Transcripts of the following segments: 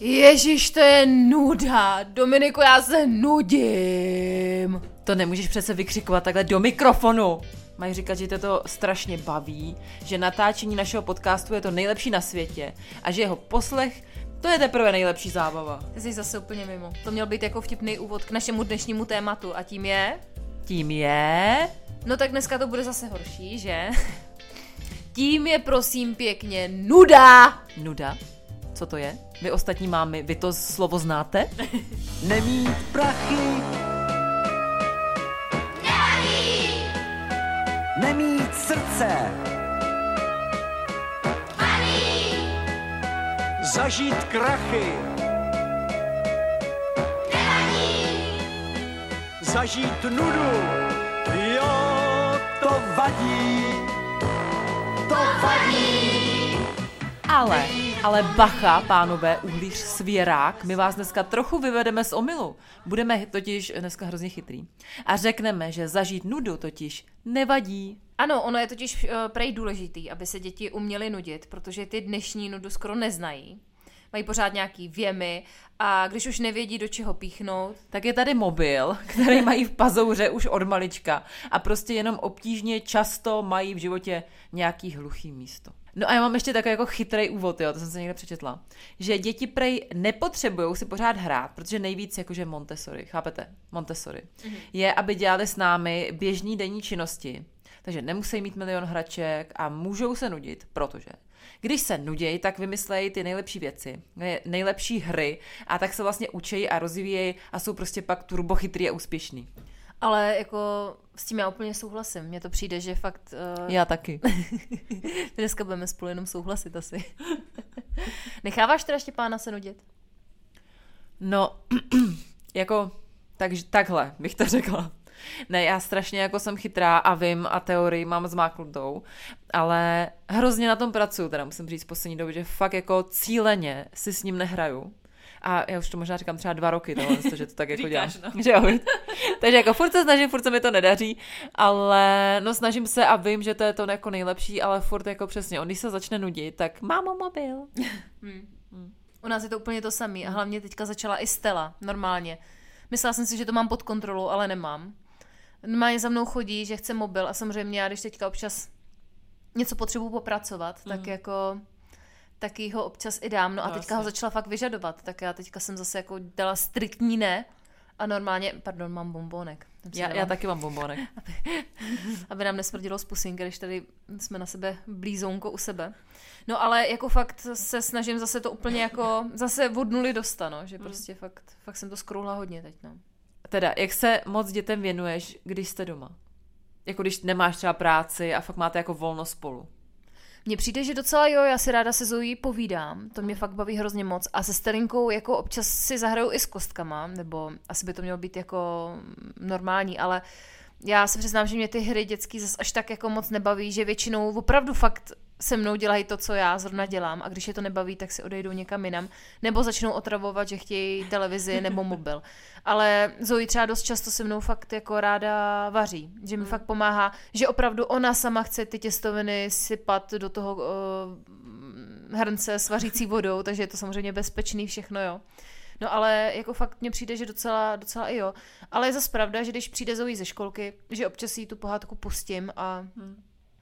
Ježiš, to je nuda. Dominiku, já se nudím. To nemůžeš přece vykřikovat takhle do mikrofonu. Mají říkat, že tě to strašně baví, že natáčení našeho podcastu je to nejlepší na světě a že jeho poslech, to je teprve nejlepší zábava. Ty jsi zase úplně mimo. To měl být jako vtipný úvod k našemu dnešnímu tématu a tím je? Tím je? No tak dneska to bude zase horší, že? Tím je prosím pěkně nuda. Nuda? Co to je? Vy ostatní mámy, vy to slovo znáte? Nemít prachy. Nemít. Nemít srdce. Malý. Zažít krachy. Nevadí. Zažít nudu. Jo, to vadí. To vadí. Ale bacha, pánové, uhlíř svěrák, my vás dneska trochu vyvedeme z omylu. Budeme totiž dneska hrozně chytrý. A řekneme, že zažít nudu totiž nevadí. Ano, ono je totiž prej důležitý, aby se děti uměly nudit, protože ty dnešní nudu skoro neznají. Mají pořád nějaký věmy a když už nevědí, do čeho píchnout, tak je tady mobil, který mají v pazouře už od malička a prostě jenom obtížně často mají v životě nějaký hluchý místo. No a já mám ještě takový jako chytrý úvod, jo, to jsem se někde přečetla, že děti prej nepotřebujou si pořád hrát, protože nejvíc jakože Montessori, chápete? Montessori je, aby dělali s námi běžní denní činnosti, takže nemusí mít milion hraček a můžou se nudit, protože když se nudějí, tak vymyslejí ty nejlepší věci, nejlepší hry a tak se vlastně učejí a rozvíjejí a jsou prostě pak turbochytrý a úspěšný. Ale jako s tím já úplně souhlasím. Mně to přijde, že fakt... Já taky. Dneska budeme spolu jenom souhlasit asi. Necháváš teda Štěpána se nudit? No, jako takhle bych to řekla. Ne, já strašně jako jsem chytrá a vím a teorii mám zmáknutou, ale hrozně na tom pracuju, teda musím říct poslední dobu, že fakt jako cíleně si s ním nehraju. A já už to možná říkám třeba 2 roky, tohle, že to tak jako dělám. No. Že jo, takže jako furt se snažím, furt se mi to nedaří, ale no snažím se a vím, že to je to jako nejlepší, ale furt jako přesně, on když se začne nudit, tak mámo mobil. U nás je to úplně to samý a hlavně teďka začala i Stella, normálně. Myslela jsem si, že to mám pod kontrolou, ale nemám. Normálně za mnou chodí, že chce mobil a samozřejmě já, když teďka občas něco potřebuji popracovat, tak jako... taky ho občas i dám, no a teďka ho začala fakt vyžadovat, tak já teďka jsem zase jako dala striktní ne a normálně, pardon, mám bombónek. Já taky mám bombónek. Aby nám nesmrdilo z pusinky, když tady jsme na sebe blízonko u sebe. No ale jako fakt se snažím zase to úplně jako, zase od nuly dostat, no, že prostě fakt jsem to skrouhla hodně teď, no. Teda, jak se moc dětem věnuješ, když jste doma? Jako když nemáš třeba práci a fakt máte jako volno spolu? Mně přijde, že docela jo, já si ráda se Zojí povídám, to mě fakt baví hrozně moc a se starinkou jako občas si zahraju i s kostkama, nebo asi by to mělo být jako normální, ale já se přiznám, že mě ty hry dětský zas až tak jako moc nebaví, že většinou opravdu fakt se mnou dělají to, co já zrovna dělám a když je to nebaví, tak si odejdou někam jinam, nebo začnou otravovat, že chtějí televizi nebo mobil. Ale Zoe třeba dost často se mnou fakt jako ráda vaří, že mi fakt pomáhá, že opravdu ona sama chce ty těstoviny sypat do toho hrnce s vařící vodou, takže je to samozřejmě bezpečný všechno, jo. No ale jako fakt mně přijde, že docela i jo. Ale je zas pravda, že když přijde Zoe ze školky, že občas jí tu pohádku pustím a...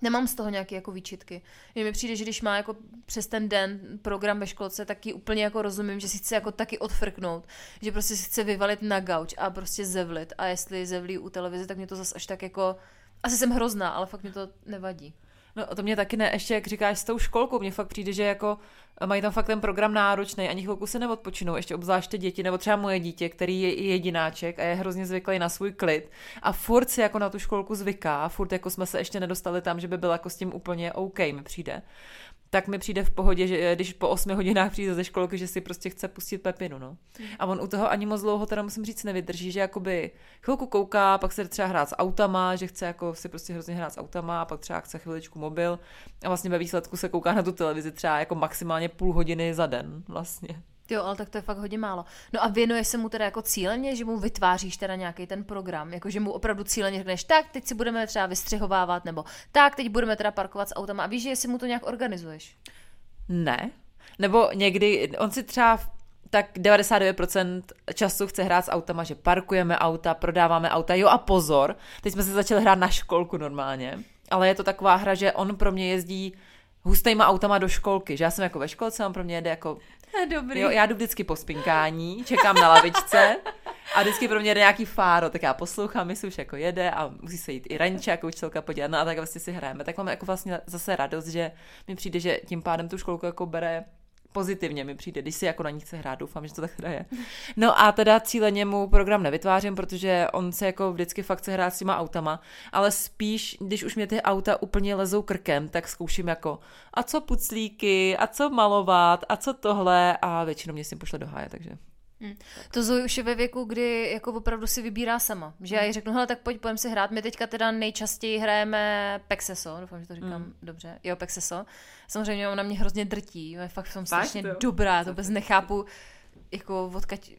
Nemám z toho nějaké jako výčitky. Že mi přijde, že když má jako přes ten den program ve školce, tak ji úplně jako rozumím, že si chce jako taky odfrknout, že prostě si chce vyvalit na gauč a prostě zevlit. A jestli zevlí u televize, tak mě to zase až tak jako... Asi jsem hrozná, ale fakt mě to nevadí. No to mě taky ne, ještě jak říkáš s tou školkou, mně fakt přijde, že jako mají tam fakt ten program náročný, ani chvilku se neodpočinou, ještě obzvláště děti, nebo třeba moje dítě, který je jedináček a je hrozně zvyklý na svůj klid a furt si jako na tu školku zvyká, furt jako jsme se ještě nedostali tam, že by byl jako s tím úplně OK, mi přijde. tak mi přijde v pohodě, že když po 8 hodinách přijde ze školky, že si prostě chce pustit Pepinu, no. A on u toho ani moc dlouho, teda musím říct, nevydrží, že jakoby chvilku kouká, pak se třeba hrát s autama, že chce jako si prostě hrozně hrát s autama a pak třeba chce chviličku mobil a vlastně ve výsledku se kouká na tu televizi třeba jako maximálně půl hodiny za den vlastně. Jo, ale tak to je fakt hodně málo. No a věnuješ se mu teda jako cíleně, že mu vytváříš teda nějaký ten program, jako že mu opravdu cíleně řekneš, tak teď si budeme třeba vystřihovávat, nebo tak teď budeme teda parkovat s autama, a víš, že jestli mu to nějak organizuješ? Ne, nebo někdy, on si třeba tak 99% času chce hrát s autama, že parkujeme auta, prodáváme auta, jo a pozor, teď jsme se začali hrát na školku normálně, ale je to taková hra, že on pro mě jezdí hustejma autama do školky, že já jsem jako ve školce, on pro mě jede jako... Dobrý. Jo, já jdu vždycky po spinkání, čekám na lavičce a vždycky pro mě jede nějaký fáro, tak já poslouchám, jestli už jako jede a musí se jít i ranče, jako učitelka podívat, no a tak vlastně si hrajeme. Tak máme jako vlastně zase radost, že mi přijde, že tím pádem tu školku jako bere pozitivně, mi přijde, když si jako na ní chce hrát, doufám, že to tak teda je. No a teda cíleně mu program nevytvářím, protože on se jako vždycky fakt chce hrát s těma autama, ale spíš, když už mě ty auta úplně lezou krkem, tak zkouším jako a co puclíky, a co malovat, a co tohle, a většinou mě si pošle do háje, takže... To Zoe už je ve věku, kdy jako opravdu si vybírá sama, že já jí řeknu, hele, tak pojď, půjdem si hrát, my teďka teda nejčastěji hrajeme Pexeso, doufám, že to říkám dobře, jo, Pexeso, samozřejmě ona mě hrozně drtí, je fakt jsem strašně dobrá, to vůbec nechápu, jako odkud,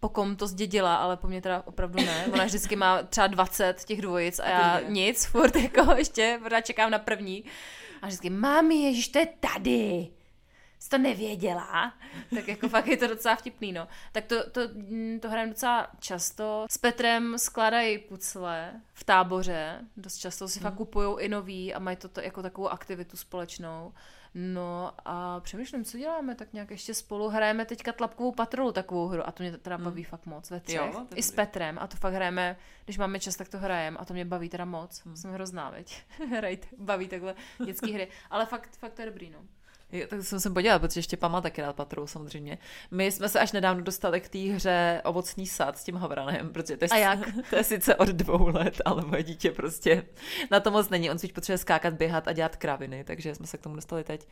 po kom to zdědila, ale po mně teda opravdu ne, ona vždycky má třeba 20 těch dvojic a já nic, furt jako ještě, já čekám na první a vždycky, mami, ježiš, to je tady. Jsi to nevěděla, tak jako fakt je to docela vtipný, no. Tak to hrajeme docela často. S Petrem skládají pucle v táboře, dost často si fakt kupujou i nový a mají to jako takovou aktivitu společnou. No a přemýšlím, co děláme, tak nějak ještě spolu hrajeme teďka Tlapkovou patrolu, takovou hru, a to mě teda baví fakt moc ve třech. Jo, i s Petrem, a to fakt hrajeme, když máme čas, tak to hrajeme a to mě baví teda moc. Jsem hrozná, veď. Hrajte, baví takhle dětský hry, ale fakt to je dobrý, no. Jo, tak jsem se podívala, protože ještě Pama taky rád patrou samozřejmě. My jsme se až nedávno dostali k té hře Ovocný sad s tím havranem, protože to je sice od 2 let, ale moje dítě prostě na to moc není. On spíš potřebuje skákat, běhat a dělat kraviny, takže jsme se k tomu dostali teď.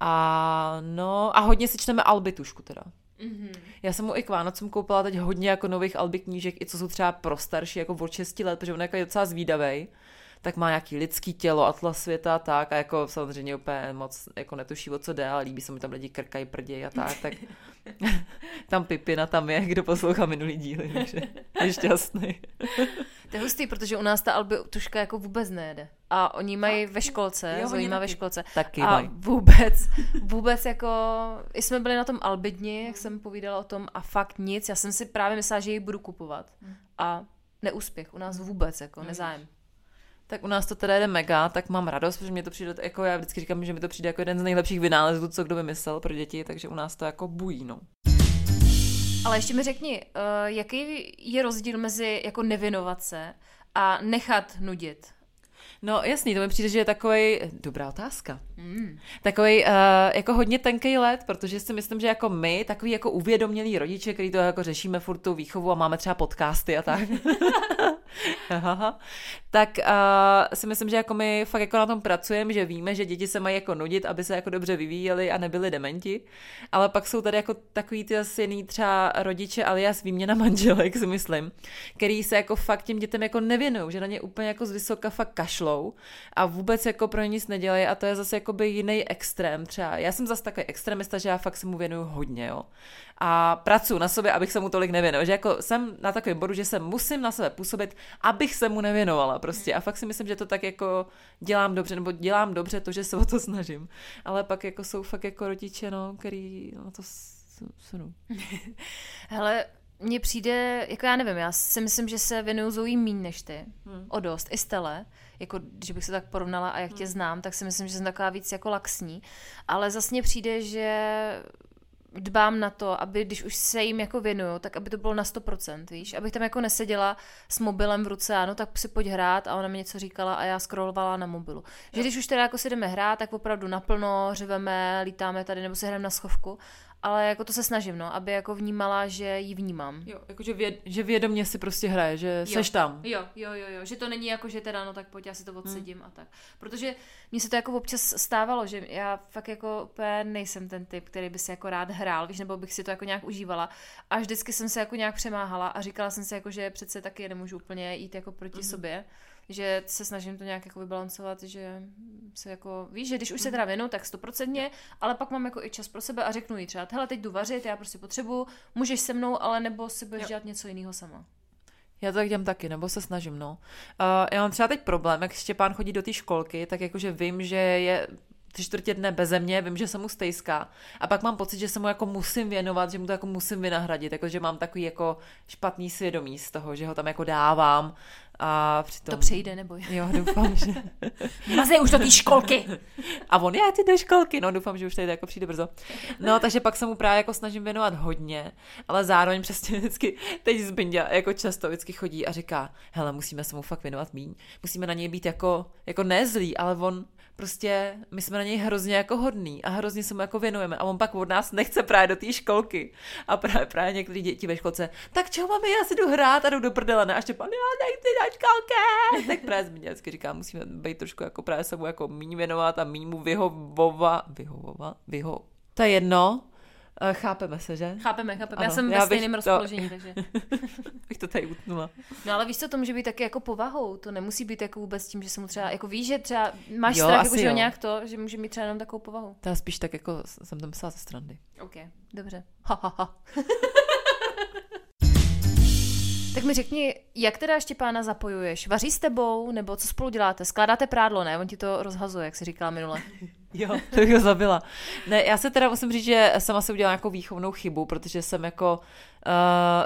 A no, a hodně si čteme Albi tušku teda. Mm-hmm. Já jsem mu i k Vánocům koupila teď hodně jako nových Albi knížek, i co jsou třeba pro starší, jako od 6 let, protože on je docela zvídavej. Tak má nějaký lidský tělo, Atlas světa a tak, a jako samozřejmě úplně moc jako netuší, o co jde, ale líbí se mi tam lidi krkají, prdějí a tak tam Pepina tam je, kdo poslouchá minulý díly, takže je šťastný. To je hustý, protože u nás ta Albi tuška jako vůbec nejede. A oni mají ve školce, zajímá ve školce. Taky a mají. Vůbec jako, i jsme byli na tom Albi dni, jak jsem povídala o tom, a fakt nic, já jsem si právě myslela, že ji budu kupovat. A neúspěch, u nás vůbec jako, nezájem. Tak u nás to teda jede mega, tak mám radost, protože mě to přijde, jako já vždycky říkám, že mi to přijde jako jeden z nejlepších vynálezů, co kdo vymyslel pro děti, takže u nás to jako bují, no. Ale ještě mi řekni, jaký je rozdíl mezi jako nevěnovat se a nechat nudit? No jasný, to mi přijde, že je takovej, dobrá otázka, takovej jako hodně tenkej let, protože si myslím, že jako my, takový jako uvědomělí rodiče, který to jako řešíme furt tu výchovu a máme třeba podcasty a tak, tak si myslím, že jako my fakt jako na tom pracujeme, že víme, že děti se mají jako nudit, aby se jako dobře vyvíjeli a nebyli dementi, ale pak jsou tady jako takový ty asi jiný třeba rodiče alias výměna manželek, si myslím, který se jako fakt těm dětem jako nevěnují, že na ně úplně jako z vysoka fakt kašlou a vůbec jako pro ně nic nedělají, a to je zase jakoby jiný extrém třeba. Já jsem zase takový extremista, že já fakt se mu věnuju hodně, jo. A pracuji na sobě, abych se mu tolik nevěnovala, že jako jsem na takovém bodu, že se musím na sebe působit, abych se mu nevěnovala prostě. A fakt si myslím, že to tak jako dělám dobře, nebo dělám dobře to, že se o to snažím. Ale pak jako jsou fakt jako rodiče, no, který na to sunu. Hele, mně přijde, jako já nevím, já si myslím, že se věnuju Zoe míň než ty. O dost, i Stele. Jako, když bych se tak porovnala a jak tě znám, tak si myslím, že jsem taková víc jako laxní. Ale zase mně přijde, že... dbám na to, aby když už se jim jako věnuju, tak aby to bylo na 100%, víš, abych tam jako neseděla s mobilem v ruce, ano, tak si pojď hrát, a ona mi něco říkala a já scrollovala na mobilu. Že když už teda jako si jdeme hrát, tak opravdu naplno, řeveme, lítáme tady, nebo si hrajeme na schovku, Ale jako to se snažím, no, aby jako vnímala, že ji vnímám. Jo, jakože že vědomě si prostě hraje, že seš tam. Jo, že to není jako, že teda no tak pojď, já si to odsedím a tak. Protože mně se to jako občas stávalo, že já fakt jako nejsem ten typ, který by si jako rád hrál, víš, nebo bych si to jako nějak užívala. A vždycky jsem se jako nějak přemáhala a říkala jsem si jako, že přece taky nemůžu úplně jít jako proti sobě. Že se snažím to nějak jako vybalancovat, že se jako, víš, že když už se teda věnu, tak 100%, ale pak mám jako i čas pro sebe a řeknu jí třeba, hele, teď jdu vařit, já prostě potřebuju, můžeš se mnou, ale nebo si budeš dělat něco jiného sama. Já to tak dělám taky, nebo se snažím, no. Já mám třeba teď problém, jak Štěpán chodí do té školky, tak jakože vím, že je 3/4 dne beze mě, vím, že se mu stejská a pak mám pocit, že se mu jako musím věnovat, že mu to jako musím vynahradit, takže mám takový jako špatný svědomí z toho, že ho tam jako dávám. A přitom... To přejde, neboj. Jo, doufám, že... Mazej už do té školky! A on, já jdu do školky, no doufám, že už tady jako přijde brzo. No, takže pak se mu právě jako snažím věnovat hodně, ale zároveň přesně vždycky teď Zbyňa jako často vždycky chodí a říká, hele, musíme se mu fakt věnovat míň, musíme na něj být jako nezlí, ale on prostě, my jsme na něj hrozně jako hodný a hrozně se mu jako věnujeme a on pak od nás nechce právě do té školky a právě některé děti ve školce, tak čau mami, já si jdu hrát a jdu do prdele, ne? A Štěpán, já nechci do školky. Tak právě Zbyňácky říká, musíme být trošku jako právě se mu jako míň věnovat a míň mu vyhovovat. To je jedno. Chápeme se, že? Chápeme. Ano, já jsem ve stejném rozpoložení, takže... bych to tady utnula. No ale víš co, to může být taky jako povahou, to nemusí být jako vůbec tím, že se mu třeba, jako víš, že třeba máš strach, jako že ho nějak to, že může mít třeba jenom takovou povahu. To já spíš tak jako jsem tam psala ze strany. Ok, dobře. Tak mi řekni, jak teda Štěpána zapojuješ? Vaří s tebou, nebo co spolu děláte? Skládáte prádlo, ne? On ti to rozhazuje, jak jsi říkala minule. Jo, to bych ho zabila. Ne, já se teda musím říct, že sama se udělala nějakou výchovnou chybu, protože jsem jako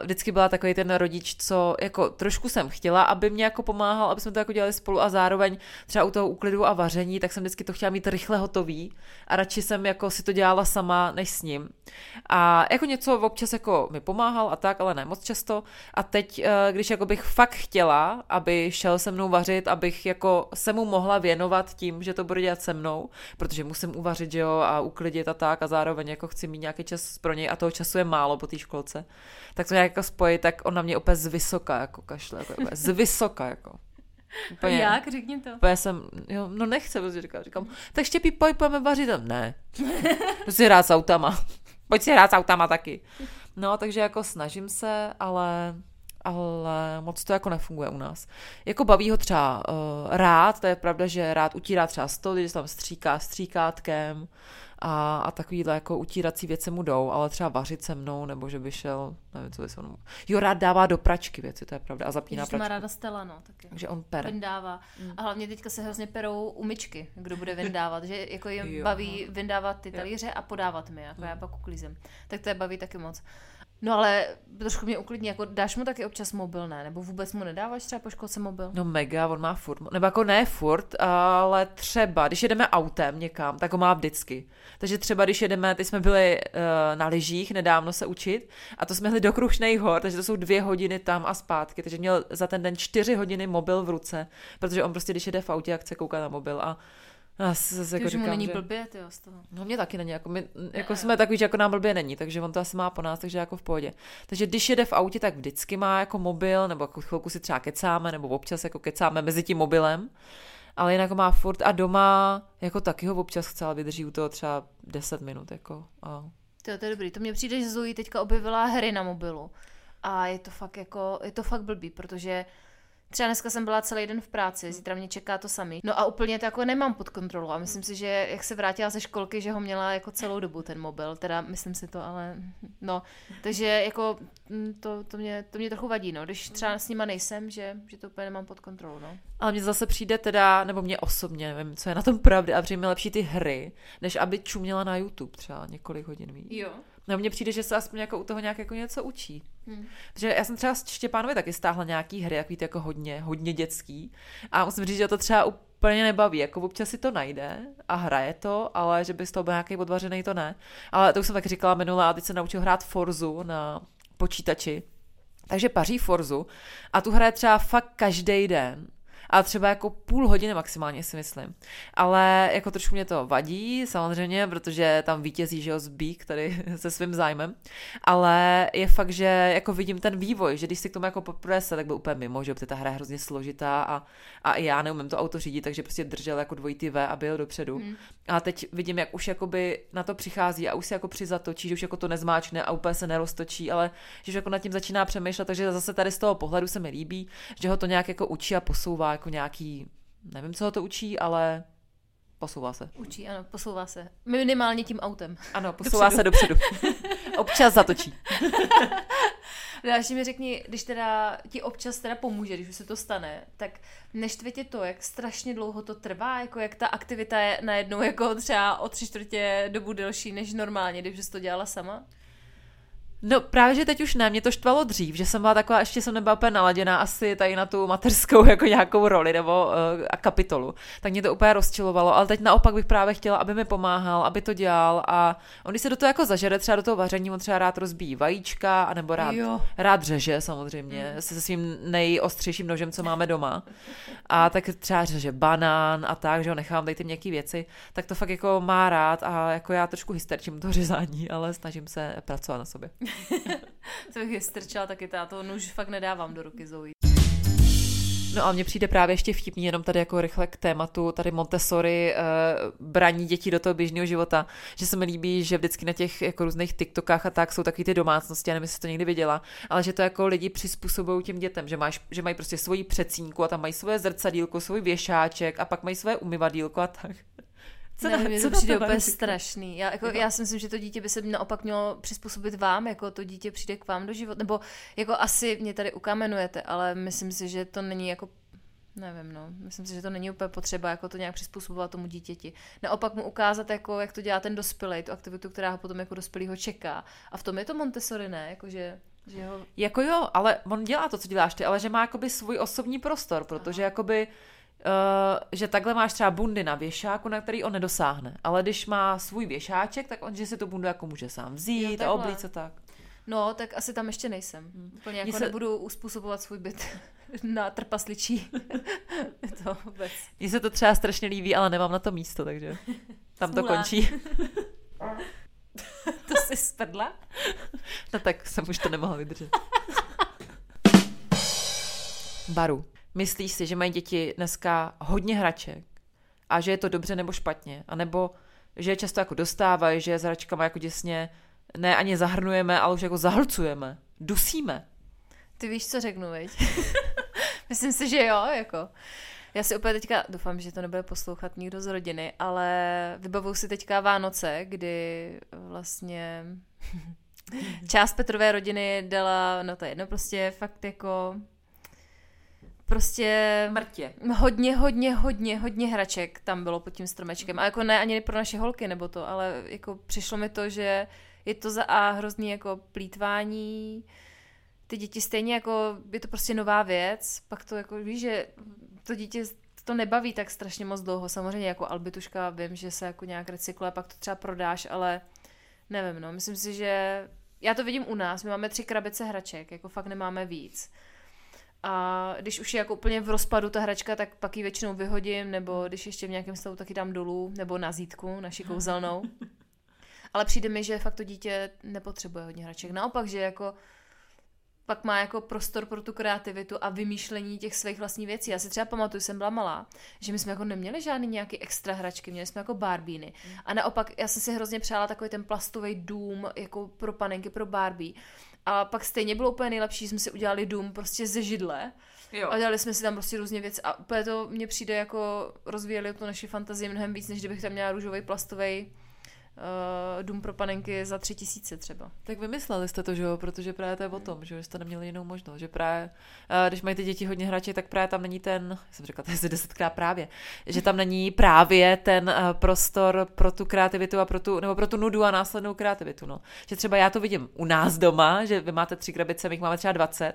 vždycky byla takový ten rodič, co jako trošku jsem chtěla, aby mě jako pomáhal, aby jsme to jako dělali spolu a zároveň třeba u toho úklidu a vaření, tak jsem vždycky to chtěla mít rychle hotový a radši jsem jako si to dělala sama než s ním. A jako něco občas jako mi pomáhal a tak, ale ne moc často. A teď, když jako bych fakt chtěla, aby šel se mnou vařit, abych jako se mu mohla věnovat tím, že to bude dělat se mnou, protože musím uvařit, že jo, a uklidit a tak a zároveň jako chci mít nějaký čas pro něj a toho času je málo po té školce. Tak to nějak jako spojit, tak on na mě opět zvysoka jako kašle, jako zvysoka jako. Úplně, jak? Řekni to. Já jsem, jo, no nechce, protože říkám, tak Štěpí, pojď, pojďme vařit. Ne, pojď si hrát s autama. Pojď si hrát s autama taky. No, takže jako snažím se, ale moc to jako nefunguje u nás. Jako baví ho třeba rád, to je pravda, že rád utírá třeba stoly, že se tam stříká stříkátkem a takovýhle jako utírací věci mu jdou, ale třeba vařit se mnou, nebo že by šel, nevím, co by se mnou. Jo, rád dává do pračky věci, to je pravda, a zapíná pračku. Když má ráda Stella, no, taky. Takže on pere. Vyndává. A hlavně teďka se hrozně perou umyčky, kdo bude vyndávat, že jako jim baví vyndávat ty talíře a podávat mi, jako já pak uklízím. Tak to je baví taky moc. No ale trošku mě uklidní, jako dáš mu taky občas mobil, ne? Nebo vůbec mu nedáváš třeba po školce mobil? No mega, on má furt, nebo jako ne furt, ale třeba, když jedeme autem někam, tak ho má vždycky. Takže třeba, když jedeme, teď jsme byli na lyžích nedávno se učit a to jsme jeli do Krušných hor, takže to jsou 2 hodiny tam a zpátky, takže měl za ten den 4 hodiny mobil v ruce, protože on prostě, když jede v autě, jak chce koukat na mobil a já jako říkám, mu není že... blbě, tyjo, z toho. No mě taky není, jako, my, jako jsme takový, že jako nám blbě není, takže on to asi má po nás, takže jako v pohodě. Takže když jede v autě, tak vždycky má jako mobil, nebo jako chvilku si třeba kecáme, nebo občas jako kecáme mezi tím mobilem, ale jinak má furt a doma jako taky ho občas chcela, vydrží u toho třeba 10 minut, jako. A... To je dobrý, to mě přijde, že Zoe teďka objevila hry na mobilu a je to fakt jako, je to fakt blbý, protože třeba dneska jsem byla celý den v práci, zítra mě čeká to samý. No a úplně to jako nemám pod kontrolou a myslím si, že jak se vrátila ze školky, že ho měla jako celou dobu ten mobil, teda myslím si to, ale no. Takže jako to mě trochu vadí, no, když třeba s nima nejsem, že to úplně nemám pod kontrolou, no. Ale mně zase přijde teda, nebo mě osobně, nevím, co je na tom pravdy, a přijde mi lepší ty hry, než aby čuměla na YouTube třeba několik hodin víc. Jo. No mně přijde, že se aspoň jako u toho nějak jako něco učí. Protože já jsem třeba s Štěpánovi taky stáhla nějaký hry, jak víte, jako hodně dětský. A musím říct, že to třeba úplně nebaví. Jako občas si to najde a hraje to, ale že by z toho byl nějaký podvařený, to ne. Ale to už jsem tak říkala minule a teď se naučil hrát Forzu na počítači. Takže paří Forzu a tu hraje třeba fakt každý den. a třeba jako půl hodiny maximálně, si myslím. Ale jako trošku mě to vadí, samozřejmě, protože tam vítězí, že jo, Zbík tady se svým zájmem, ale je fakt, že jako vidím ten vývoj, že když si k tomu jako poprvé se, tak byl úplně mimo, že ta hra je hrozně složitá a já neumím to auto řídit, takže prostě držel jako dvojitý V a byl dopředu. A teď vidím, jak už jakoby na to přichází a už se jako přizatočí, že už jako to nezmáčkne a úplně se neroztočí, ale že už jako nad tím začíná přemýšlet, takže zase tady z toho pohledu se mi líbí, že ho to nějak jako učí a posouvá jako nějaký, nevím, co ho to učí, ale posouvá se. Učí, ano, posouvá se. Minimálně tím autem. Ano, posouvá se dopředu. Občas zatočí. Další mi řekni, když teda ti občas teda pomůže, když už se to stane, tak neštve tě to, jak strašně dlouho to trvá, jako jak ta aktivita je najednou jako třeba o 3/4 dobu delší než normálně, když jsi to dělala sama? No právě, že teď už ne, mě to štvalo dřív, že jsem byla taková, ještě jsem nebyla úplně naladěná asi tady na tu mateřskou jako nějakou roli nebo kapitolu, tak mě to úplně rozčilovalo, ale teď naopak bych právě chtěla, aby mi pomáhal, aby to dělal a on když se do toho jako zažere, třeba do toho vaření, on třeba rád rozbíjí vajíčka, anebo rád řeže samozřejmě, se svým nejostřejším nožem, co máme doma a tak třeba řeže banán a tak, že ho nechám tady ty měkké věci, tak to fakt jako má rád a jako já trošku hysterčím to řezání, ale snažím se pracovat na sobě. Co bych strčela, taky táto nůž fakt nedávám do ruky Zoe. No a mně přijde právě ještě vtipný, jenom tady jako rychle k tématu, tady Montessori braní dětí do toho běžného života, že se mi líbí, že vždycky na těch jako různých TikTokách a tak jsou taky ty domácnosti, já nevím, jestli to někdy viděla, ale že to jako lidi přizpůsobují těm dětem, že mají prostě svoji přecínku a tam mají svoje zrcadílko, svůj věšáček a pak mají svoje umyvadílko a tak. Mně to přijde úplně strašný. Já si myslím, že to dítě by se naopak mělo přizpůsobit vám, jako to dítě přijde k vám do života, nebo jako asi mě tady ukamenujete, ale myslím si, že to není jako, nevím, no, myslím si, že to není úplně potřeba, jako to nějak přizpůsobovat tomu dítěti. Naopak mu ukázat, jako, jak to dělá ten dospělý, tu aktivitu, která ho potom jako dospělýho čeká. A v tom je to Montessori, ne? Jakože... Ho... Jako jo, ale on dělá to, co děláš ty, ale že má jakoby svůj osobní prostor, protože jakoby... že takhle máš třeba bundy na věšáku, na který on nedosáhne, ale když má svůj věšáček, tak on, že si to bundu jako může sám vzít a oblíct a tak. No, tak asi tam ještě nejsem. Úplně jako nebudu uspůsobovat svůj byt na trpasličí. To vůbec. Mně se to třeba strašně líbí, ale nemám na to místo, takže tam to končí. To jsi sprdla? No tak jsem už to nemohla vydržet. Baru. Myslíš si, že mají děti dneska hodně hraček a že je to dobře nebo špatně? A nebo že je často jako dostávají, že je s hračkama jako děsně ne ani zahrnujeme, ale už jako zahlcujeme, dusíme. Ty víš, co řeknu, veď? Myslím si, že jo, jako... Já si opět teďka, doufám, že to nebude poslouchat nikdo z rodiny, ale vybavuju si teďka Vánoce, kdy vlastně... Část Petrové rodiny dala, no to jedno, prostě fakt jako... Prostě mrtě. Hodně hraček tam bylo pod tím stromečkem. A jako ne ani pro naše holky nebo to, ale jako přišlo mi to, že je to za A hrozný jako plýtvání. Ty děti stejně jako, je to prostě nová věc. Pak to jako, víš, že to dítě to nebaví tak strašně moc dlouho. Samozřejmě jako Albi tuška, vím, že se jako nějak recykluje, pak to třeba prodáš, ale nevím, no. Myslím si, že já to vidím u nás. My máme 3 krabice hraček, jako fakt nemáme víc. A když už je jako úplně v rozpadu ta hračka, tak pak ji většinou vyhodím, nebo když ještě v nějakém stavu, tak ji dám dolů, nebo na zítku, naši kouzelnou. Ale přijde mi, že fakt to dítě nepotřebuje hodně hraček. Naopak, že jako pak má jako prostor pro tu kreativitu a vymýšlení těch svých vlastních věcí. Já si třeba pamatuju, jsem byla malá, že my jsme jako neměli žádný nějaký extra hračky, měli jsme jako Barbíny. A naopak, já jsem si hrozně přála takový ten plastový dům jako pro panenky, pro Barbie. A pak stejně bylo úplně nejlepší, jsme si udělali dům prostě ze židle. Jo. A dělali jsme si tam prostě různě věci a úplně to mně přijde jako rozvíjeli tu naši fantazii mnohem víc, než kdybych tam měla růžovej plastovej dům pro panenky za 3 000 třeba. Tak vymysleli jste to, že jo, protože právě to je o tom, že jste neměli jinou možnost, že právě, když mají ty děti hodně hraček, tak právě tam není ten, jsem řekla to asi 10krát právě, že tam není právě ten prostor pro tu kreativitu a pro tu, nebo pro tu nudu a následnou kreativitu, no. Že třeba já to vidím u nás doma, že vy máte 3 krabice, my jich máme třeba 20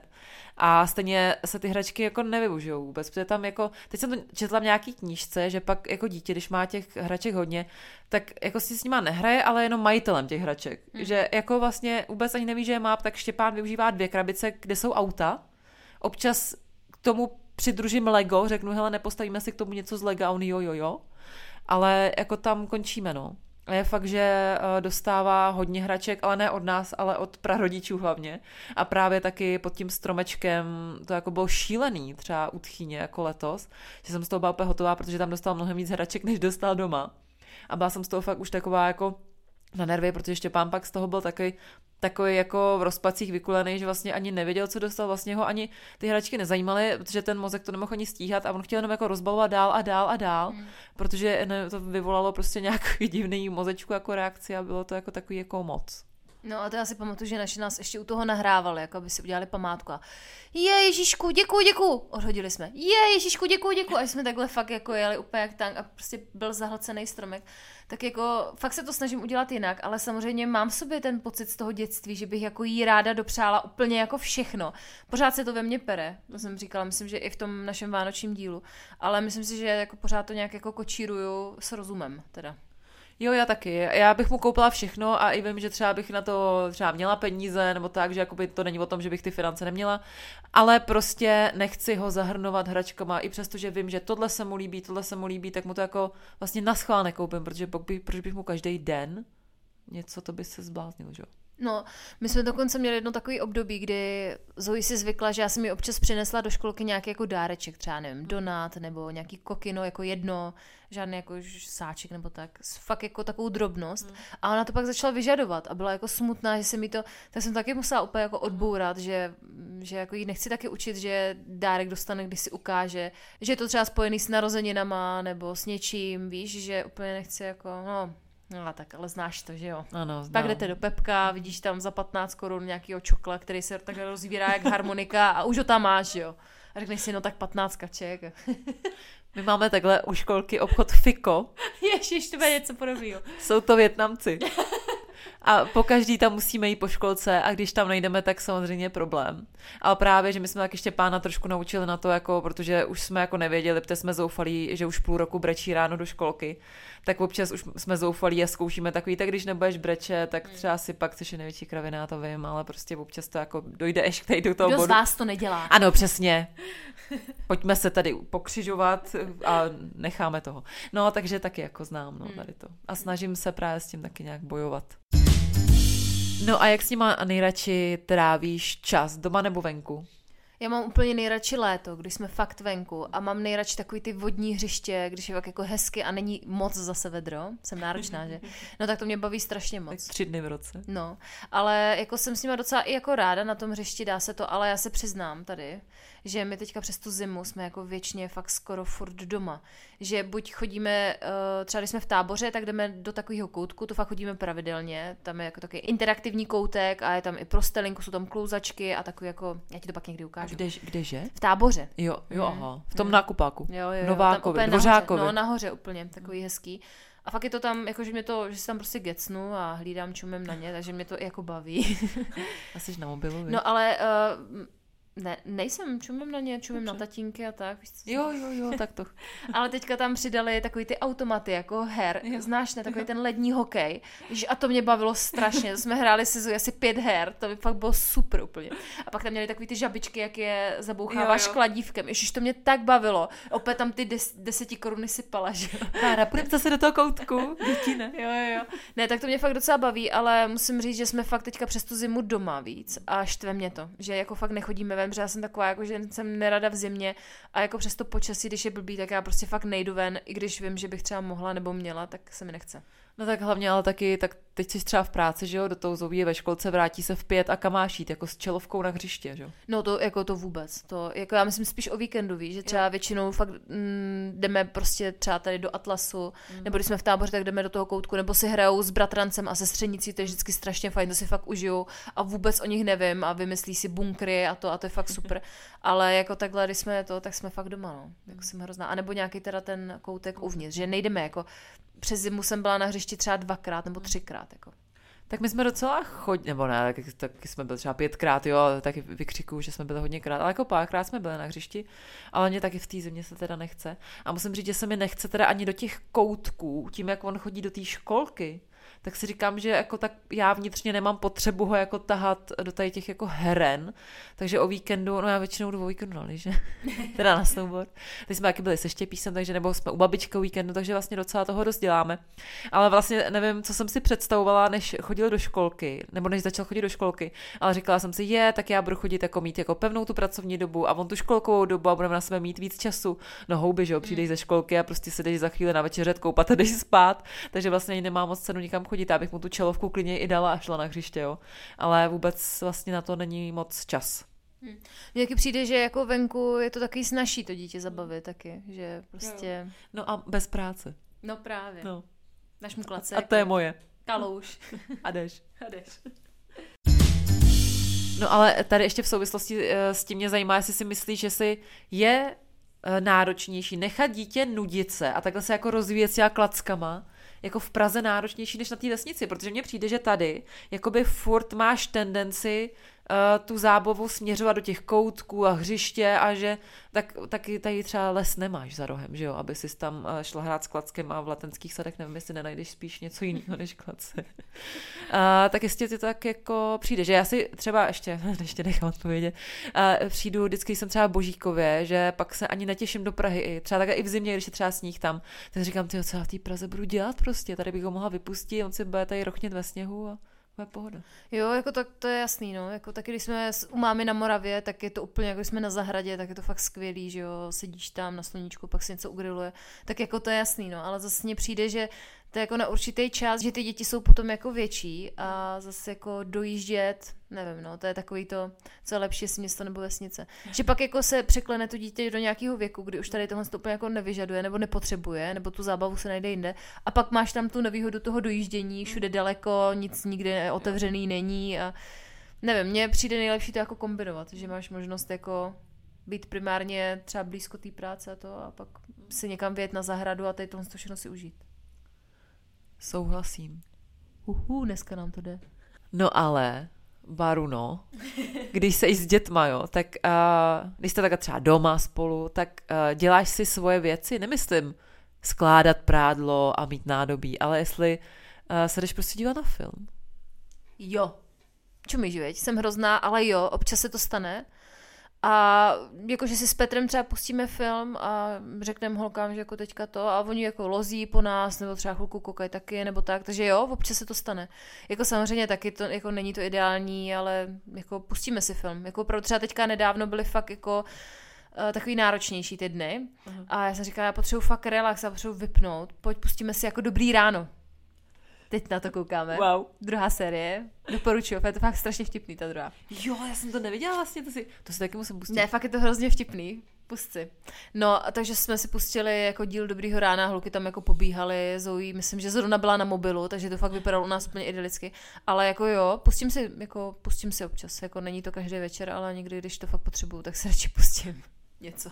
a stejně se ty hračky jako nevyužijou vůbec, protože tam jako, teď jsem to četla v nějaký knížce, že pak jako dítě, když má těch hraček hodně, tak jako si s nima nehraje, ale jenom majitelem těch hraček. Že jako vlastně vůbec ani neví, že je má, tak Štěpán využívá 2 krabice, kde jsou auta. Občas k tomu přidružím Lego, řeknu, hele, nepostavíme si k tomu něco z Lega, on jo, ale jako tam končíme, no. A je fakt, že dostává hodně hraček, ale ne od nás, ale od prarodičů hlavně. A právě taky pod tím stromečkem to jako bylo šílený, třeba u tchýně jako letos, že jsem z toho byla úplně hotová, protože tam dostal mnohem víc hraček, než dostal doma. A byla jsem z toho fakt už taková jako na nervy, protože Štěpán pak z toho byl takový jako v rozpacích vykulený, že vlastně ani nevěděl, co dostal, vlastně ho ani ty hračky nezajímaly, protože ten mozek to nemohl ani stíhat a on chtěl jenom jako rozbalovat dál, protože to vyvolalo prostě nějaký divný mozečku jako reakci a bylo to jako takový jako moc. No a to já si pamatuju, že naši nás ještě u toho nahrávali, jako aby si udělali památku a Ježíšku, děkuju, odhodili jsme. Ježíšku, děkuju, a jsme takhle fakt jako jeli úplně jak tank a prostě byl zahlcený stromek. Tak jako fakt se to snažím udělat jinak, ale samozřejmě mám v sobě ten pocit z toho dětství, že bych jako jí ráda dopřála úplně jako všechno. Pořád se to ve mně pere, to jsem říkala, myslím, že i v tom našem vánočním dílu, ale myslím si, že jako pořád to nějak jako kočíruju s rozumem teda. Jo, já taky. Já bych mu koupila všechno a i vím, že třeba bych na to třeba měla peníze nebo tak, že jakoby to není o tom, že bych ty finance neměla, ale prostě nechci ho zahrnovat hračkama i přesto, že vím, že tohle se mu líbí, tak mu to jako vlastně naschvál nekoupím, protože proč bych mu každý den něco, to by se zbláznil, že jo? No, my jsme dokonce měli jedno takový období, kdy Zoe si zvykla, že já jsem jí občas přinesla do školky nějaký jako dáreček, třeba nevím, donát nebo nějaký kokino, jako jedno, žádný jako sáček nebo tak, fakt jako takovou drobnost. A ona to pak začala vyžadovat a byla jako smutná, že se mi to, tak jsem taky musela úplně jako odbourat, že jako jí nechci taky učit, že dárek dostane, když si ukáže, že je to třeba spojený s narozeninama nebo s něčím, víš, že úplně nechci jako, no tak, ale znáš to, že jo? Ano, tak jdete do Pepka, vidíš tam za 15 Kč nějakýho čokla, který se tak rozvírá jak harmonika a už ho tam máš, jo? A řekneš si, no tak 15 kaček. My máme takhle u školky obchod FIKO. Ježiš, to bude něco podobného. Jsou to Vietnamci. A pokaždý tam musíme jít po školce a když tam nejdeme, tak samozřejmě problém. Ale právě, že my jsme tak ještě pána trošku naučili na to, jako, protože už jsme jako nevěděli, protože jsme zoufalí, že už půl roku brečí ráno do školky, tak občas už jsme zoufalí a zkoušíme takový, tak když nebudeš breče, tak třeba si pak což je největší kravina, to vím, ale prostě občas to jako dojde ještě do toho bodu. Kdo z vás to nedělá? Ano, přesně. Pojďme se tady pokřižovat a necháme toho. No, takže taky jako znám, no, tady to. A snažím se právě s tím taky nějak bojovat. No a jak s nima nejradši trávíš čas, doma nebo venku? Já mám úplně nejradši léto, když jsme fakt venku a mám nejradši takový ty vodní hřiště, když je fakt jako hezky a není moc zase vedro, jsem náročná, že? No tak to mě baví strašně moc. 3 dny v roce. No, ale jako jsem s nima docela i jako ráda na tom hřišti, dá se to, ale já se přiznám tady, že my teďka přes tu zimu jsme jako věčně fakt skoro furt doma, že buď chodíme, třeba když jsme v táboře, tak jdeme do takového koutku, to fakt chodíme pravidelně, tam je jako takový interaktivní koutek a je tam i prostelinku, jsou tam klouzačky a takový jako, já ti to pak někdy ukážu. Kdeže? V táboře. Jo, aha. V tom nákupáku. Jo, Novákovi, Dvořákovi. No, nahoře úplně, takový hezký. A fakt je to tam, jakože mě to, že se tam prostě gecnu a hlídám čumem na ně, takže mě to i jako baví. A jsi na mobilu, víš? No, ale ne, nejsem, čumím na ně, čumím na tatínky a tak. Víš, co jo, tak to. Ale teďka tam přidali takový ty automaty jako her, jo. Znáš, ne, takový ten lední hokej. A to mě bavilo strašně, to jsme hráli si asi 5 her, to by fakt bylo super úplně. A pak tam měli takový ty žabičky, jak je zaboucháváš kladívkem. Ježiš, to mě tak bavilo. Opět tam ty 10 koruny sypala, že jo. Bára, půjdeme se do toho koutku, děti, ne? Jo. Ne, tak to mě fakt docela baví, ale musím říct, že jsme fakt teďka přes tu zimu doma víc a štve mě to, že jako fakt nechodíme ven, protože já jsem taková, jako, že jsem nerada v zimě a jako přes to počasí, když je blbý, tak já prostě fakt nejdu ven, i když vím, že bych třeba mohla nebo měla, tak se mi nechce. No tak hlavně, ale taky, tak teď jsi třeba v práci, že jo, do toho zoubí ve školce, vrátí se v 5 a kam máš jít, jako s čelovkou na hřiště, že jo? No to jako to vůbec, to jako já myslím spíš o víkendu, víš, že třeba většinou fakt jdeme prostě třeba tady do Atlasu, nebo když jsme v táboře, tak jdeme do toho koutku, nebo si hrajou s bratrancem a sestřenicí, to je vždycky strašně fajn, to si fakt užijou a vůbec o nich nevím a vymyslí si bunkry a to je fakt super, ale jako takhle, když jsme to, tak jsme fakt doma, no, tak jsem hrozná, a nebo nějaký teda ten koutek uvnitř, že nejdeme jako přes zimu jsem byla na hřišti třeba 2x nebo 3x. Jako. Tak my jsme docela taky jsme byli třeba 5x, jo, taky vykřikuju, že jsme byli hodněkrát, ale jako párkrát jsme byli na hřišti, ale mě taky v té zimě se teda nechce. A musím říct, že se mi nechce teda ani do těch koutků, tím jak on chodí do té školky, tak si říkám, že jako tak já vnitřně nemám potřebu ho jako tahat do tady těch jako heren, takže o víkendu, no já většinou jdu o víkendu na liže, teda na snowboard. Teď jsme taky byli se Štěpísem, takže nebo jsme u babičky o víkendu, takže vlastně docela toho rozděláme. Ale vlastně nevím, co jsem si představovala, než chodil do školky, nebo než začal chodit do školky, ale říkala jsem si, tak já budu chodit jako mít jako pevnou tu pracovní dobu a on tu školkovou dobu a budeme na sebe mít víc času. No houby, že jo, přijdeš ze školky a prostě se jdeš za chvíli na večeřet, koupat a jdeš spát, takže vlastně nemá moc cenu nikam chodit, já bych mu tu čelovku klidně i dala a šla na hřiště, jo. Ale vůbec vlastně na to není moc čas. Mně taky přijde, že jako venku je to taky snažší to dítě zabavit taky, že prostě... No a bez práce. No právě. No. Dáš mu klacek. A to je moje. Kalouš. A jdeš. A jdeš. No ale tady ještě v souvislosti s tím mě zajímá, jestli si myslíš, že si je náročnější nechat dítě nudit se a takhle se jako rozvíjet s těma klackama, jako v Praze náročnější než na té vesnici, protože mně přijde, že tady jakoby furt máš tendenci tu zábavu směřovat do těch koutků a hřiště a že taky tady třeba les nemáš za rohem, že jo, aby jsi tam šla hrát s klackem a v Latenských sadech nevím, jestli nenajdeš spíš něco jiného než klace. Tak jestli ti tak jako přijde, že já si třeba ještě nechám odpovědět, přijdu vždycky, když jsem třeba v Božíkově, že pak se ani netěším do Prahy, třeba tak i v zimě, když je třeba sníh tam, tak říkám, tyjo, co já v té Praze budu dělat prostě, tady bych ho mohla vypustit, on si bude tady rochnět ve sněhu a pohoda. Jo, jako tak to je jasný, no. Jako taky, když jsme u mámy na Moravě, tak je to úplně, jako když jsme na zahradě, tak je to fakt skvělý, že jo, sedíš tam na sluníčku, pak se něco ugriluje, tak jako to je jasný, no, ale zase mně přijde, že to je jako na určitý čas, že ty děti jsou potom jako větší a zase jako dojíždět, nevím, no, to je takový to, co je lepší, jestli město nebo vesnice. Že pak jako se překlene to dítě do nějakého věku, kdy už tady tohle úplně jako nevyžaduje nebo nepotřebuje, nebo tu zábavu se najde jinde. A pak máš tam tu nevýhodu toho dojíždění, všude daleko, nic nikde otevřený není a nevím, mně přijde nejlepší to jako kombinovat, že máš možnost jako být primárně třeba blízko té práce a to a pak se někam vyjet na zahradu a tady tohle všechno si užít. Souhlasím. Dneska nám to jde. No ale, Baruno, když jsi s dětma, jo, tak když jste tak třeba doma spolu, tak děláš si svoje věci, nemyslím skládat prádlo a mít nádobí, ale jestli se jdeš prostě dívat na film. Jo. Čumíš, veď? Jsem hrozná, ale jo, občas se to stane. A jakože si s Petrem třeba pustíme film a řekneme holkám, že jako teďka to a oni jako lozí po nás nebo třeba chvilku koukají taky nebo tak, takže jo, občas se to stane. Jako samozřejmě taky to, jako není to ideální, ale jako pustíme si film. Jako opravdu třeba teďka nedávno byly fakt jako takový náročnější ty dny. Aha. A já jsem říkala, já potřebuji fakt relax, já potřebuji vypnout, pojď pustíme si jako Dobrý ráno. Teď na to koukáme. Wow. Druhá série. Doporučuju, je to fakt strašně vtipný, ta druhá. Jo, já jsem to neviděla vlastně, to si taky musím pustit. Ne, fakt je to hrozně vtipný. Pust si. No, takže jsme si pustili jako díl Dobrýho rána, holky tam jako pobíhaly, Zoe, myslím, že zrovna byla na mobilu, takže to fakt vypadalo u nás úplně idylicky. Ale jako jo, pustím si občas, jako není to každý večer, ale někdy, když to fakt potřebuju, tak se radši pustím něco.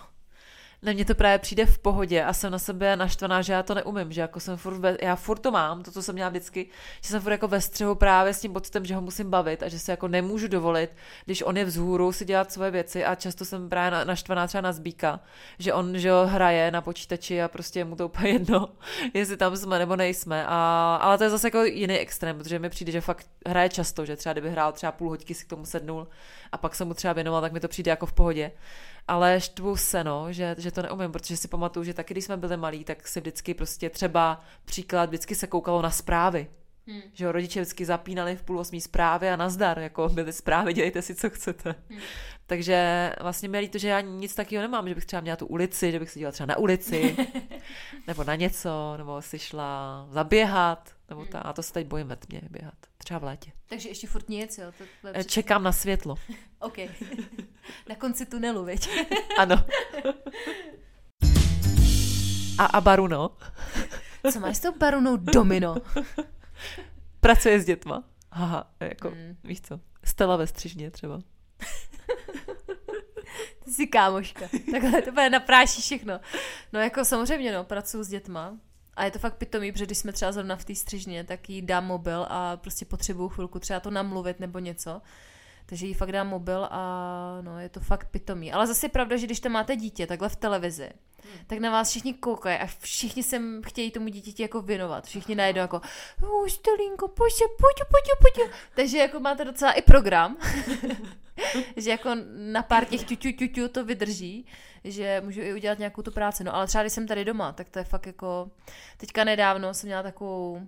Ne, mně to právě přijde v pohodě a jsem na sebe naštvaná, že já to neumím, že jako jsem já furt to mám, to, co jsem měla vždycky, že jsem furt jako ve střehu právě s tím pocitem, že ho musím bavit a že se jako nemůžu dovolit, když on je vzhůru si dělat svoje věci a často jsem právě naštvaná třeba na Zbíka, že on že hraje na počítači a prostě je mu to úplně jedno, jestli tam jsme nebo nejsme, ale to je zase jako jiný extrém, protože mi přijde, že fakt hraje často, že třeba kdyby hrál třeba půl hoďky si k tomu sednul a pak se mu třeba věnoval, tak mi to přijde jako v pohodě. Ale štvu se, no, že to neumím, protože si pamatuju, že taky, když jsme byli malí, tak se vždycky prostě třeba příklad, vždycky se koukalo na zprávy. Že jo, rodiče vždycky zapínali v 7:30 zprávy a nazdar, jako byly zprávy, dělejte si, co chcete. Takže vlastně mi je líto, že já nic takového nemám, že bych třeba měla tu ulici, že bych se dívala třeba na ulici, nebo na něco, nebo si šla zaběhat, nebo ta, a to se teď bojím ve tmě běhat, třeba v létě. Takže ještě furt nic, jo? Čekám na světlo. OK. Na konci tunelu, veď? Ano. A Baruno? Co máš s tou Barunou Domino? Pracuje s dětma. Haha, jako, víš co, Stella ve střižně třeba. Ty jsi kámoška. Takhle to bude napráší všechno. No jako samozřejmě, no, pracuji s dětma. A je to fakt pitomý, protože když jsme třeba zrovna v té střižně, tak jí dám mobil a prostě potřebuju chvilku třeba to namluvit nebo něco. Takže jí fakt dám mobil a no, je to fakt pitomý. Ale zase je pravda, že když tam máte dítě takhle v televizi, tak na vás všichni koukají a všichni se chtějí tomu dítěti jako věnovat. Všichni najednou jako Stelínko, pojď. Takže jako máte docela i program, že jako na pár těch ťu to vydrží, že můžu i udělat nějakou tu práci. No ale třeba když jsem tady doma, tak to je fakt jako... Teďka nedávno jsem měla takovou...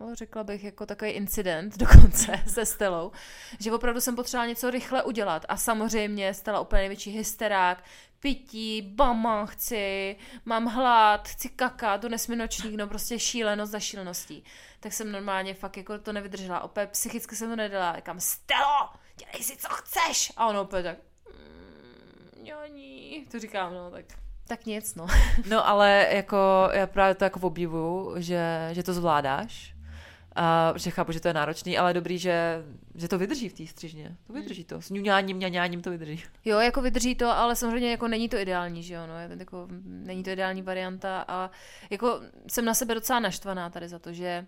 No, řekla bych jako takový incident dokonce se Stelou, že opravdu jsem potřebovala něco rychle udělat a samozřejmě Stela úplně největší hysterák, pití, bama, chci, mám hlad, chci kakat, dones mi nočník, no prostě šílenost za šíleností. Tak jsem normálně fakt jako to nevydržela, opět psychicky jsem to nedala, říkám Stelo, dělej si co chceš a ono opět tak Jani, to říkám, no tak nic, no. No ale jako já právě to jako obdivuju, že to zvládáš. A že chápu, že to je náročný, ale dobrý, že to vydrží v té střižně. To vydrží to. S ňuňáním to vydrží. Jo, jako vydrží to, ale samozřejmě jako není to ideální, že jo, no, jako není to ideální varianta a jako jsem na sebe docela naštvaná tady za to, že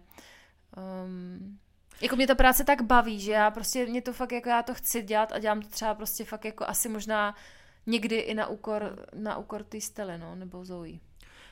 jako mě ta práce tak baví, že já prostě mě to fakt jako já to chci dělat a dělám to třeba prostě fakt jako asi možná někdy i na úkor té Stely, no, nebo Zoe.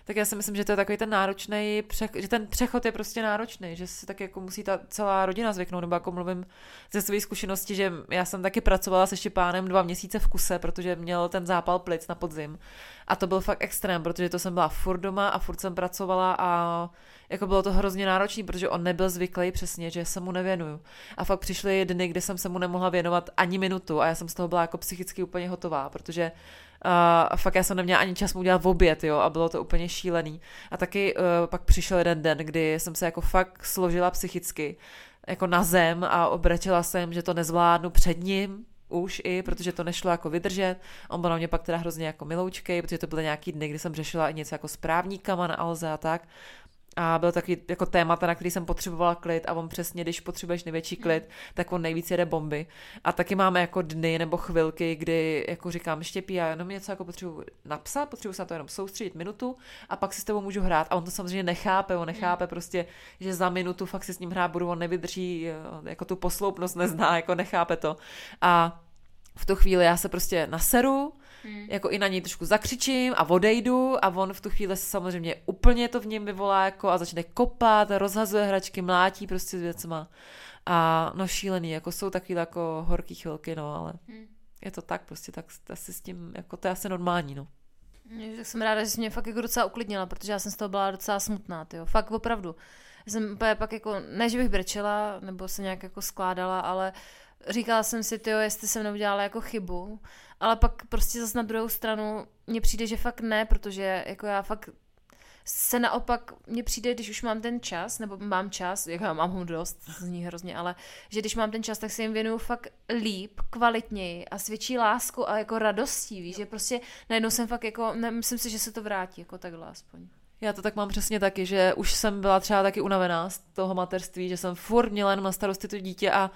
Tak já si myslím, že to je takový ten náročný, že ten přechod je prostě náročný, že se tak jako musí ta celá rodina zvyknout, nebo jako mluvím ze své zkušenosti, že já jsem taky pracovala se Štěpánem 2 měsíce v kuse, protože měl ten zápal plic na podzim a to byl fakt extrém, protože to jsem byla furt doma a furt jsem pracovala a jako bylo to hrozně náročné, protože on nebyl zvyklý přesně, že se mu nevěnuju. A fakt přišly dny, kdy jsem se mu nemohla věnovat ani minutu a já jsem z toho byla jako psychicky úplně hotová, protože fakt já jsem neměla ani čas mu udělat oběd, jo, a bylo to úplně šílený. A taky pak přišel jeden den, kdy jsem se jako fakt složila psychicky jako na zem a obrečela jsem, že to nezvládnu před ním už i, protože to nešlo jako vydržet. On byl na mě pak teda hrozně jako miloučkej, protože to byly nějaký dny, kdy jsem řešila i něco jako s právníkama na Alze a tak. A byl takový jako témata, na který jsem potřebovala klid a on přesně, když potřebuješ největší klid, tak on nejvíc jede bomby. A taky máme jako dny nebo chvilky, kdy jako říkám Štěpí, já jenom něco jako potřebuji napsat, potřebuji se na to jenom soustředit minutu a pak si s tebou můžu hrát. A on to samozřejmě nechápe, prostě, že za minutu fakt si s ním hrát budu, on nevydrží, jako tu posloupnost nezná, jako nechápe to. A v tu chvíli já se prostě naseru, jako i na něj trošku zakřičím a odejdu a on v tu chvíli samozřejmě úplně to v něm vyvolá jako a začne kopat, rozhazuje hračky, mlátí prostě s věcma a no šílený, jako jsou takové jako horký chvilky, no ale je to tak prostě, tak asi s tím, jako to je asi normální, no. Tak jsem ráda, že jsi mě fakt jako docela uklidnila, protože já jsem z toho byla docela smutná, tyjo, fakt opravdu. Já jsem pak jako, ne, že bych brečela, nebo se nějak jako skládala, ale říkala jsem si, tyjo, jestli jsem neudělala jako chybu, ale pak prostě zase na druhou stranu mně přijde, že fakt ne, protože jako já fakt se naopak, mně přijde, když už mám ten čas, nebo mám čas, jako já mám ho dost, zní hrozně, ale že když mám ten čas, tak se jim věnuju fakt líp, kvalitněji a s větší láskou a jako radostí, víš, že prostě najednou jsem fakt jako, myslím si, že se to vrátí, jako takhle aspoň. Já to tak mám přesně taky, že už jsem byla třeba taky unavená z toho mateřství, že jsem furt měla jenom na starosti to dítě a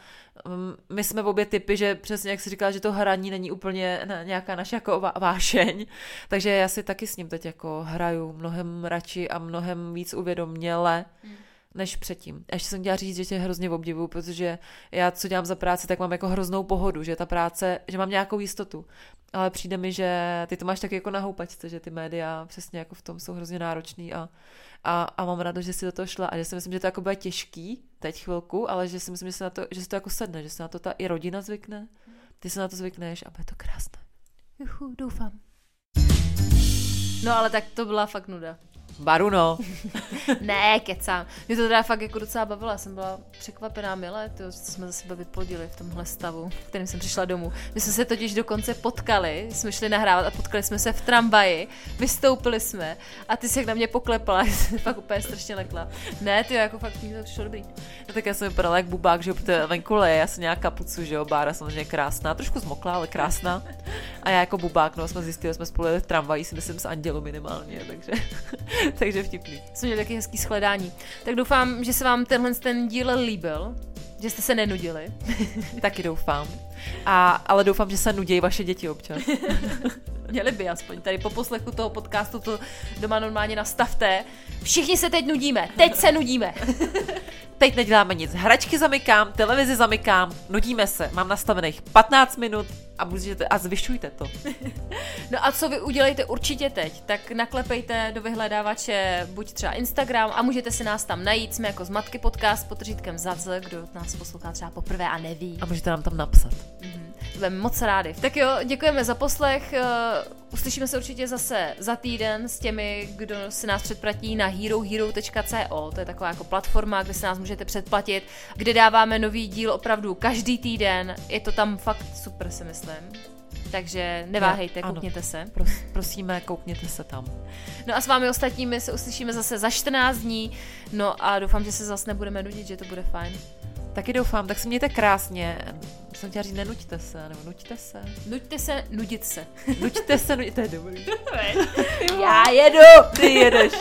my jsme obě typy, že přesně jak jsi říkala, že to hraní není úplně nějaká naše jako vášeň, takže já si taky s ním teď jako hraju mnohem radši a mnohem víc uvědoměle než předtím. Ještě jsem chtěla říct, že tě hrozně obdivuju, protože já co dělám za práci, tak mám jako hroznou pohodu, že ta práce, že mám nějakou jistotu. Ale přijde mi, že ty to máš taky jako na houpačce, že ty média přesně jako v tom jsou hrozně náročný a mám rád, že jsi do toho šla a že si myslím, že to jako bude těžký teď chvilku, ale že si myslím, že se na to, že si to jako sedne, že se na to ta i rodina zvykne, ty se na to zvykneš a bude to krásné. Juhu, doufám. No ale tak to byla fakt nuda. Baruno. Ne, kecám. Mě to teda fakt jako docela bavila. Jsem byla překvapená, milé, to jsme za sebe vyplodili v tomhle stavu, v kterém jsem přišla domů. My jsme se totiž dokonce potkali, jsme šli nahrávat a potkali jsme se v tramvaji, vystoupili jsme a ty se na mě poklepala, já jsem fakt úplně strašně lekla. Ne, ty jako fakt mi to přišlo dobrý. No, tak já jsem vypadala jak bubák, že jo, protože venku leje, já jsem měla kapucu, že jo, Bára samozřejmě krásná, trošku zmokla, ale krásná. A já jako bubák, no jsme zjistili, jsme spolu jeli v tramvaji, si myslím s Andělou minimálně, takže vtipný. Jsme měli taky hezký shledání. Tak doufám, že se vám tenhle ten díl líbil, že jste se nenudili. Taky doufám. ale doufám, že se nudějí vaše děti občas. Měli by aspoň. Tady po poslechu toho podcastu to doma normálně nastavte. Všichni se teď nudíme. Teď se nudíme. Teď neděláme nic. Hračky zamykám, televizi zamykám, nudíme se. Mám nastavených 15 minut a zvyšujte to. No a co vy udělejte určitě teď? Tak naklepejte do vyhledávače buď třeba Instagram a můžete si nás tam najít. Jsme jako z Matky Podcast pod tržítkem Zavz, kdo nás poslouchá třeba poprvé a neví. A můžete nám tam napsat. Budeme moc rádi. Tak jo, děkujeme za poslech. Uslyšíme se určitě zase za týden s těmi, kdo si nás předplatí na herohero.co. To je taková jako platforma, kde si nás můžete předplatit, kde dáváme nový díl opravdu každý týden. Je to tam fakt super, si myslím. Takže neváhejte, koukněte se. Prosíme, koukněte se tam. No a s vámi ostatními se uslyšíme zase za 14 dní. No a doufám, že se zase nebudeme nudit, že to bude fajn. Taky doufám, tak se mějte krásně. Jsem chtěla říct, nenuďte se, nebo nuďte se. Nuďte se, nudit se. Nuďte se, nudit, to je dobrý. Já jedu! Ty jedeš.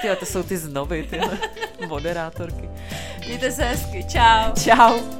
Tyhle, to jsou ty znovy, tyhle moderátorky. Mějte se hezky, čau. Čau.